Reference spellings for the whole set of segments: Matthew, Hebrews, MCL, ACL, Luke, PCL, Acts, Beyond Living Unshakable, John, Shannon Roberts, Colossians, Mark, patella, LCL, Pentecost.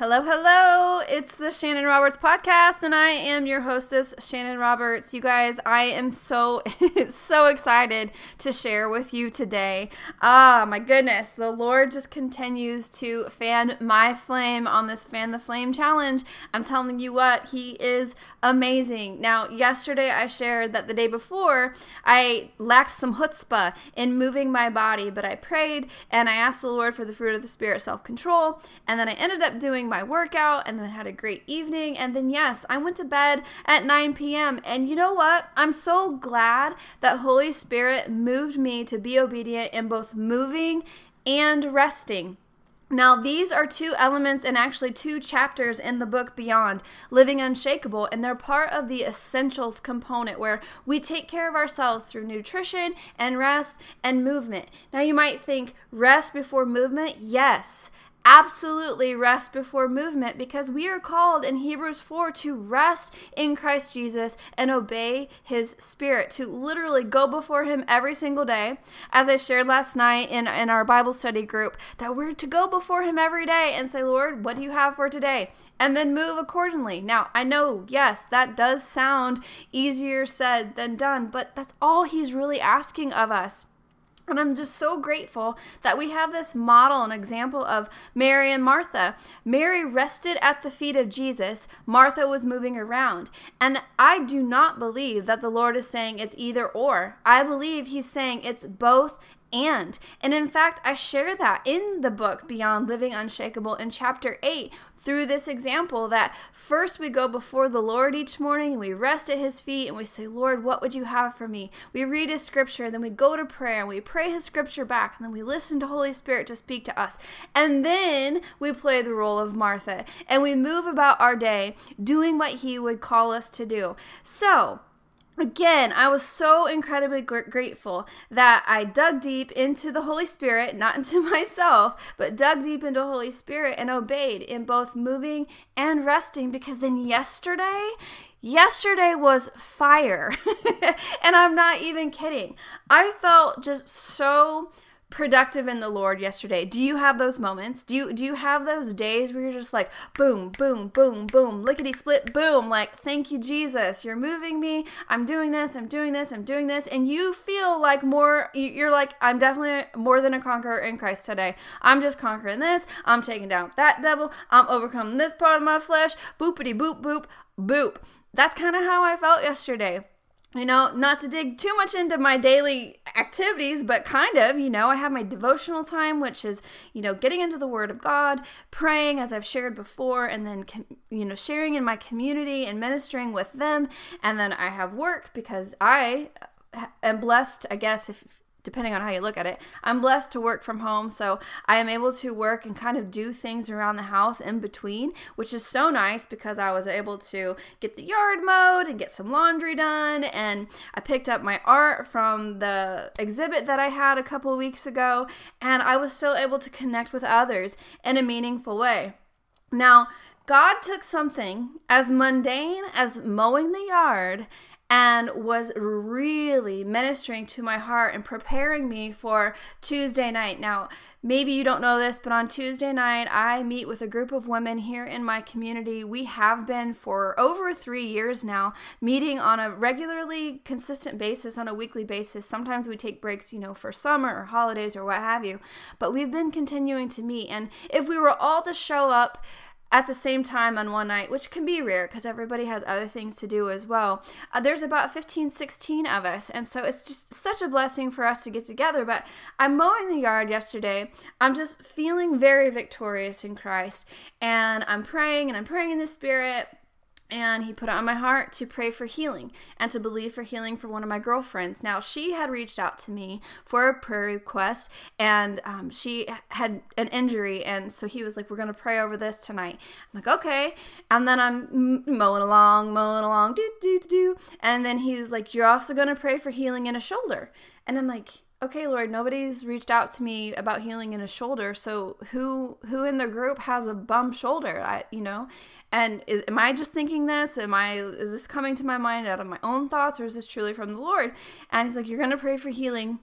Hello, hello. It's the Shannon Roberts podcast, and I am your hostess, Shannon Roberts. You guys, I am so excited to share with you today. Ah, my goodness. The Lord just continues to fan my flame on this Fan the Flame challenge. I'm telling you what, He is amazing. Now, yesterday I shared that the day before, I lacked some chutzpah in moving my body, but I prayed and I asked the Lord for the fruit of the Spirit, self-control, and then I ended up doing my workout and then had a great evening, and then yes, I went to bed at 9 p.m. and you know what? I'm so glad that Holy Spirit moved me to be obedient in both moving and resting. Now, these are two elements and actually two chapters in the book Beyond Living Unshakable, and they're part of the essentials component where we take care of ourselves through nutrition and rest and movement. Now, you might think rest before movement? Yes. Absolutely rest before movement, because we are called in Hebrews 4 to rest in Christ Jesus and obey His Spirit, to literally go before Him every single day. As I shared last night in our Bible study group, that we're to go before Him every day and say, Lord, what do you have for today? And then move accordingly. Now, I know, yes, that does sound easier said than done, but that's all He's really asking of us. And I'm just so grateful that we have this model and example of Mary and Martha. Mary rested at the feet of Jesus. Martha was moving around. And I do not believe that the Lord is saying it's either or. I believe He's saying it's both and in fact, I share that in the book Beyond Living Unshakable in chapter 8 through this example that first we go before the Lord each morning and we rest at His feet and we say, Lord, what would you have for me? We read His scripture, and then we go to prayer and we pray His scripture back, and then we listen to Holy Spirit to speak to us. And then we play the role of Martha and we move about our day doing what He would call us to do. So, again, I was so incredibly grateful that I dug deep into the Holy Spirit, not into myself, but dug deep into Holy Spirit and obeyed in both moving and resting, because then yesterday was fire. And I'm not even kidding. I felt just so productive in the Lord yesterday. Do you have those moments? Do you have those days where you're just like, boom, boom, boom, boom, lickety split, boom, like, thank you, Jesus, you're moving me, I'm doing this, and you feel like I'm definitely more than a conqueror in Christ today. I'm just conquering this, I'm taking down that devil, I'm overcoming this part of my flesh, boopity boop, boop, boop. That's kind of how I felt yesterday. You know, not to dig too much into my daily activities, but kind of, you know, I have my devotional time, which is, you know, getting into the Word of God, praying as I've shared before, and then, you know, sharing in my community and ministering with them. And then I have work, because I am blessed, I guess, depending on how you look at it, I'm blessed to work from home, so I am able to work and kind of do things around the house in between, which is so nice because I was able to get the yard mowed and get some laundry done, and I picked up my art from the exhibit that I had a couple weeks ago, and I was still able to connect with others in a meaningful way. Now, God took something as mundane as mowing the yard and was really ministering to my heart and preparing me for Tuesday night. Now, maybe you don't know this, but on Tuesday night, I meet with a group of women here in my community. We have been for over 3 years now, meeting on a regularly consistent basis, on a weekly basis. Sometimes we take breaks, you know, for summer or holidays or what have you, but we've been continuing to meet. And if we were all to show up at the same time on one night, which can be rare because everybody has other things to do as well, there's about 15, 16 of us. And so it's just such a blessing for us to get together. But I'm mowing the yard yesterday. I'm just feeling very victorious in Christ. And I'm praying in the Spirit. And He put it on my heart to pray for healing and to believe for healing for one of my girlfriends. Now, she had reached out to me for a prayer request, and she had an injury. And so he was like, we're going to pray over this tonight. I'm like, okay. And then I'm mowing along, do. And then he was like, you're also going to pray for healing in a shoulder. And I'm like, okay, Lord, nobody's reached out to me about healing in a shoulder. So who in the group has a bum shoulder? And am I just thinking this? Is this coming to my mind out of my own thoughts, or is this truly from the Lord? And he's like, you're going to pray for healing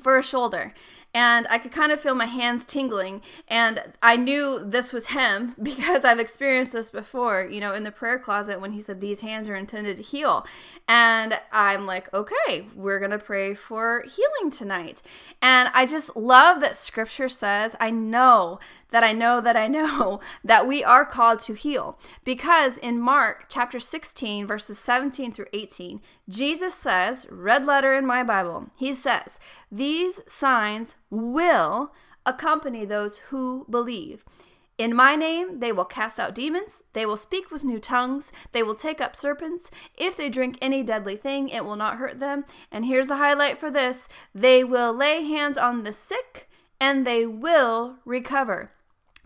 for a shoulder. and I could kind of feel my hands tingling, and I knew this was him because I've experienced this before, you know, in the prayer closet when he said, these hands are intended to heal. And I'm like, okay, we're going to pray for healing tonight. And I just love that scripture says, I know that we are called to heal, because in Mark chapter 16, verses 17 through 18, Jesus says, red letter in my Bible, he says, these signs will accompany those who believe. In my name, they will cast out demons, they will speak with new tongues, they will take up serpents. If they drink any deadly thing, it will not hurt them. And here's the highlight for this, they will lay hands on the sick and they will recover.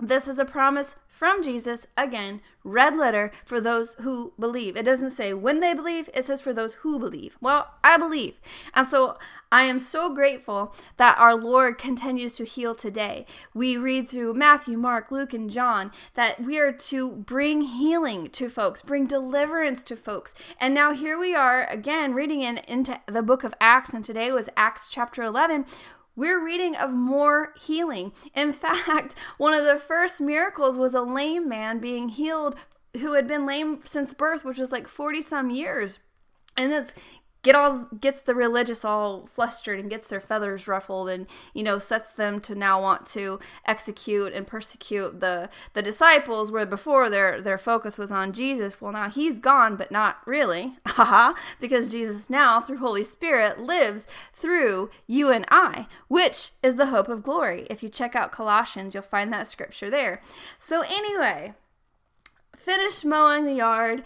This is a promise from Jesus, again, red letter for those who believe. It doesn't say when they believe, it says for those who believe. Well, I believe. And so I am so grateful that our Lord continues to heal today. We read through Matthew, Mark, Luke, and John that we are to bring healing to folks, bring deliverance to folks. And now here we are again reading into the book of Acts, and today was Acts chapter 11. We're reading of more healing. In fact, one of the first miracles was a lame man being healed who had been lame since birth, which was like 40 some years. And that's gets the religious all flustered and gets their feathers ruffled and, you know, sets them to now want to execute and persecute the disciples, where before their focus was on Jesus. Well, now he's gone, but not really, because Jesus now through Holy Spirit lives through you and I, which is the hope of glory. If you check out Colossians, you'll find that scripture there. So anyway, finished mowing the yard,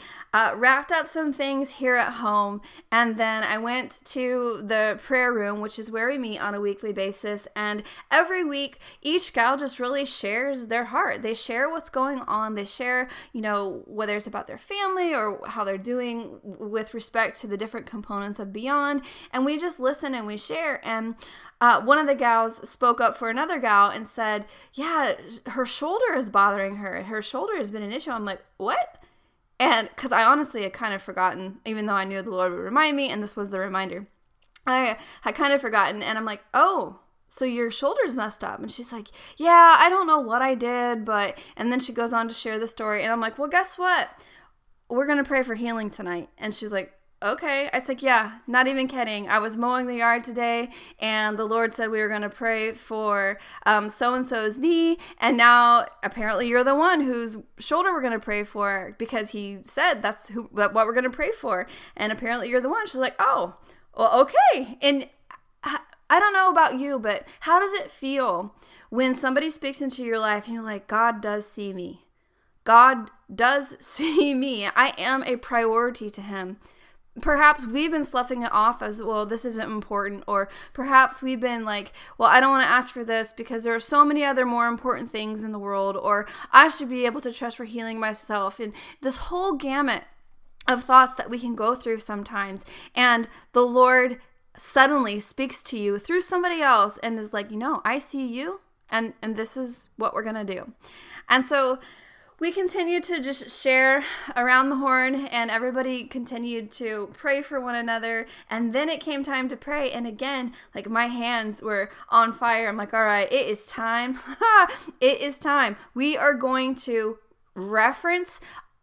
wrapped up some things here at home, and then I went to the prayer room, which is where we meet on a weekly basis. And every week, each gal just really shares their heart. They share what's going on. They share, you know, whether it's about their family or how they're doing with respect to the different components of Beyond. And we just listen and we share. And one of the gals spoke up for another gal and said, yeah, her shoulder is bothering her. Her shoulder has been an issue. I'm like, what? And because I honestly had kind of forgotten, even though I knew the Lord would remind me, and this was the reminder, I had kind of forgotten. And I'm like, oh, so your shoulder's messed up. And she's like, yeah, I don't know what I did, but, and then she goes on to share the story. And I'm like, well, guess what? We're going to pray for healing tonight. And she's like, okay. I said, yeah, not even kidding. I was mowing the yard today, and the Lord said we were going to pray for so-and-so's knee, and now apparently you're the one whose shoulder we're going to pray for, because he said that's what we're going to pray for, and apparently you're the one. She's like, oh, well, okay. And I don't know about you, but how does it feel when somebody speaks into your life and you're like, God does see me. God does see me. I am a priority to him. Perhaps we've been sloughing it off as, well, this isn't important, or perhaps we've been like, well, I don't want to ask for this because there are so many other more important things in the world, or I should be able to trust for healing myself, and this whole gamut of thoughts that we can go through sometimes, and the Lord suddenly speaks to you through somebody else and is like, you know, I see you, and this is what we're going to do. And so we continued to just share around the horn, and everybody continued to pray for one another. And then it came time to pray. And again, like, my hands were on fire. I'm like, all right, it is time. It is time. We are going to reference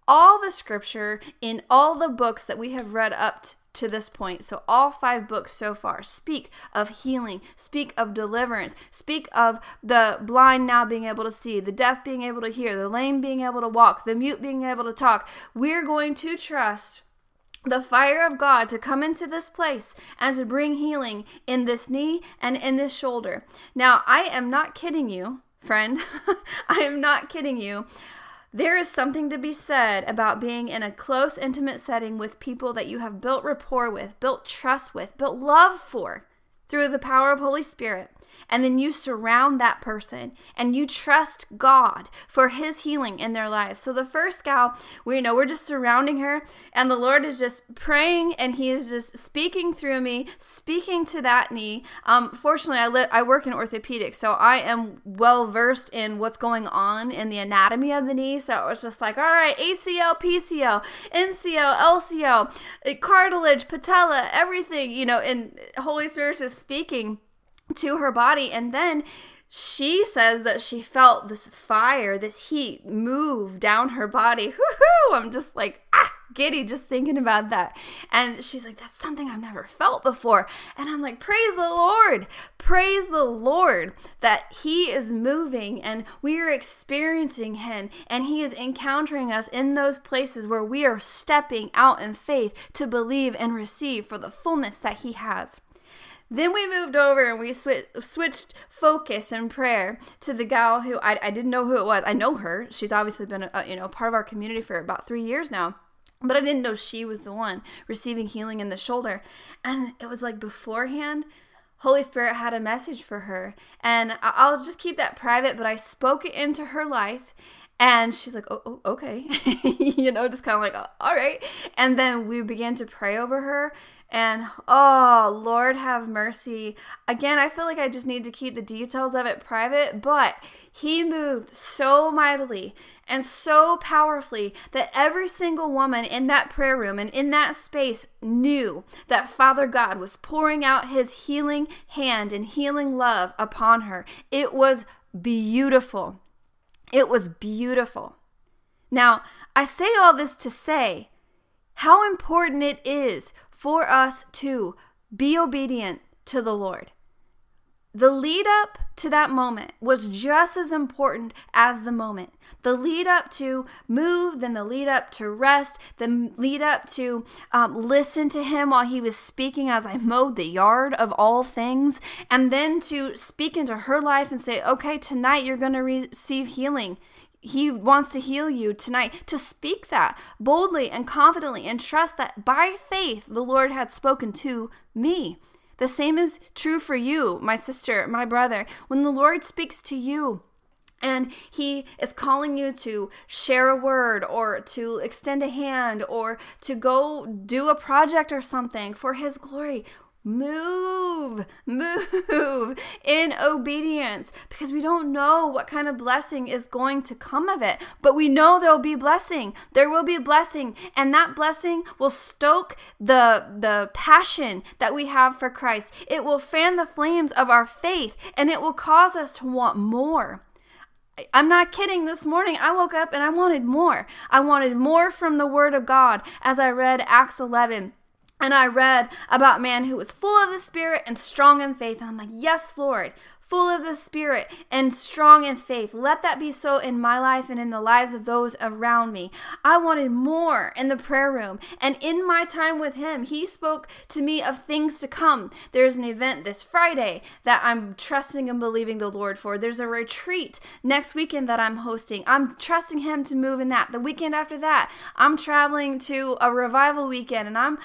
all the scripture in all the books that we have read up to this point. So all 5 books so far speak of healing, speak of deliverance, speak of the blind now being able to see, the deaf being able to hear, the lame being able to walk, the mute being able to talk. We're going to trust the fire of God to come into this place and to bring healing in this knee and in this shoulder. Now, I am not kidding you, friend. I am not kidding you. There is something to be said about being in a close, intimate setting with people that you have built rapport with, built trust with, built love for through the power of Holy Spirit. And then you surround that person and you trust God for his healing in their lives. So the first gal, we're just surrounding her, and the Lord is just praying, and he is just speaking through me, speaking to that knee. Fortunately, I work in orthopedics, so I am well versed in what's going on in the anatomy of the knee. So it was just like, all right, ACL, PCL, MCL, LCL, cartilage, patella, everything, and Holy Spirit is just speaking to her body. And then she says that she felt this fire, this heat move down her body. Woo-hoo! I'm just like, giddy just thinking about that. And she's like, that's something I've never felt before. And I'm like, praise the Lord that he is moving and we are experiencing him and he is encountering us in those places where we are stepping out in faith to believe and receive for the fullness that he has. Then we moved over and we switched focus and prayer to the gal who I didn't know who it was. I know her. She's obviously been a part of our community for about 3 years now. But I didn't know she was the one receiving healing in the shoulder. And it was like beforehand, Holy Spirit had a message for her. And I'll just keep that private, but I spoke it into her life. And she's like, oh okay. Just kind of like, all right. And then we began to pray over her. And, oh, Lord, have mercy. Again, I feel like I just need to keep the details of it private, but he moved so mightily and so powerfully that every single woman in that prayer room and in that space knew that Father God was pouring out his healing hand and healing love upon her. It was beautiful. It was beautiful. Now, I say all this to say how important it is for us to be obedient to the Lord. The lead up to that moment was just as important as the moment. The lead up to move, then the lead up to rest, the lead up to listen to him while he was speaking as I mowed the yard of all things, and then to speak into her life and say, okay, tonight you're going to receive healing. He wants to heal you tonight. To speak that boldly and confidently and trust that by faith the Lord had spoken to me. The same is true for you, my sister, my brother. When the Lord speaks to you and he is calling you to share a word or to extend a hand or to go do a project or something for his glory, Move in obedience, because we don't know what kind of blessing is going to come of it, but we know there'll be blessing. There will be blessing, and that blessing will stoke the passion that we have for Christ. It will fan the flames of our faith, and it will cause us to want more. I'm not kidding. This morning I woke up and I wanted more. I wanted more from the Word of God as I read Acts 11. And I read about man who was full of the Spirit and strong in faith. And I'm like, yes, Lord, full of the Spirit and strong in faith. Let that be so in my life and in the lives of those around me. I wanted more in the prayer room. And in my time with him, he spoke to me of things to come. There's an event this Friday that I'm trusting and believing the Lord for. There's a retreat next weekend that I'm hosting. I'm trusting him to move in that. The weekend after that, I'm traveling to a revival weekend, and I'm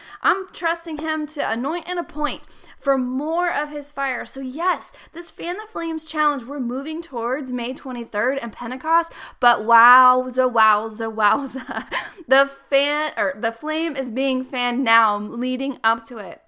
trusting him to anoint and appoint for more of his fire. So yes, this Fan the Flames Challenge, we're moving towards May 23rd and Pentecost, but wowza. The flame is being fanned now leading up to it.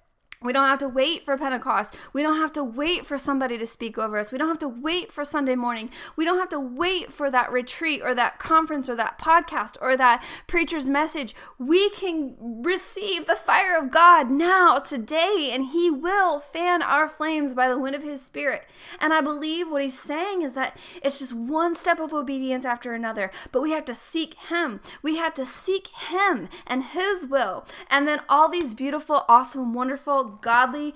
We don't have to wait for Pentecost. We don't have to wait for somebody to speak over us. We don't have to wait for Sunday morning. We don't have to wait for that retreat or that conference or that podcast or that preacher's message. We can receive the fire of God now, today, and he will fan our flames by the wind of his Spirit. And I believe what he's saying is that it's just one step of obedience after another, but we have to seek him. We have to seek him and his will. And then all these beautiful, awesome, wonderful, godly,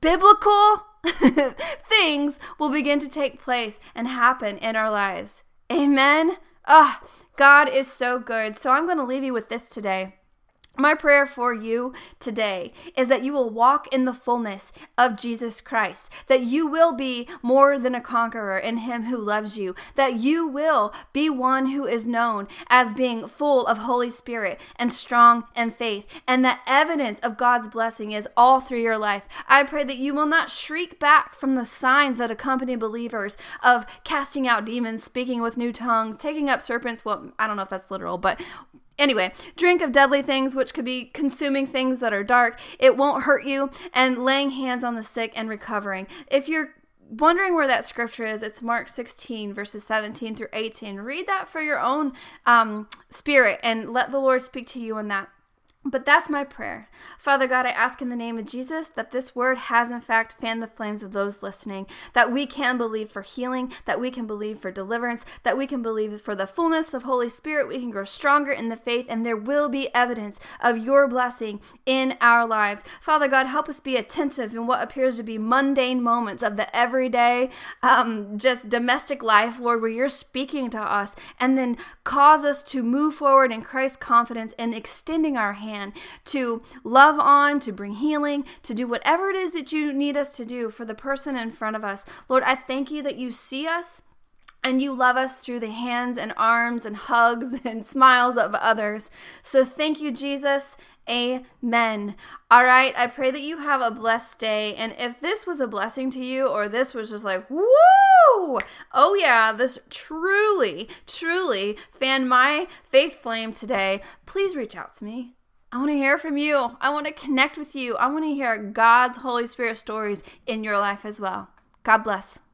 biblical things will begin to take place and happen in our lives. Amen. Oh, God is so good. So I'm going to leave you with this today. My prayer for you today is that you will walk in the fullness of Jesus Christ, that you will be more than a conqueror in him who loves you, that you will be one who is known as being full of Holy Spirit and strong in faith, and the evidence of God's blessing is all through your life. I pray that you will not shriek back from the signs that accompany believers of casting out demons, speaking with new tongues, taking up serpents. Well, I don't know if that's literal, but anyway, drink of deadly things, which could be consuming things that are dark. It won't hurt you, and laying hands on the sick and recovering. If you're wondering where that scripture is, it's Mark 16, verses 17 through 18. Read that for your own spirit and let the Lord speak to you in that. But that's my prayer. Father God, I ask in the name of Jesus that this word has in fact fanned the flames of those listening, that we can believe for healing, that we can believe for deliverance, that we can believe for the fullness of Holy Spirit, we can grow stronger in the faith, and there will be evidence of your blessing in our lives. Father God, help us be attentive in what appears to be mundane moments of the everyday, just domestic life, Lord, where you're speaking to us, and then cause us to move forward in Christ's confidence and extending our hand to love on, to bring healing, to do whatever it is that you need us to do for the person in front of us. Lord, I thank you that you see us and you love us through the hands and arms and hugs and smiles of others. So thank you, Jesus. Amen. All right, I pray that you have a blessed day. And if this was a blessing to you, or this was just like, woo! Oh yeah, this truly, truly fanned my faith flame today, please reach out to me. I want to hear from you. I want to connect with you. I want to hear God's Holy Spirit stories in your life as well. God bless.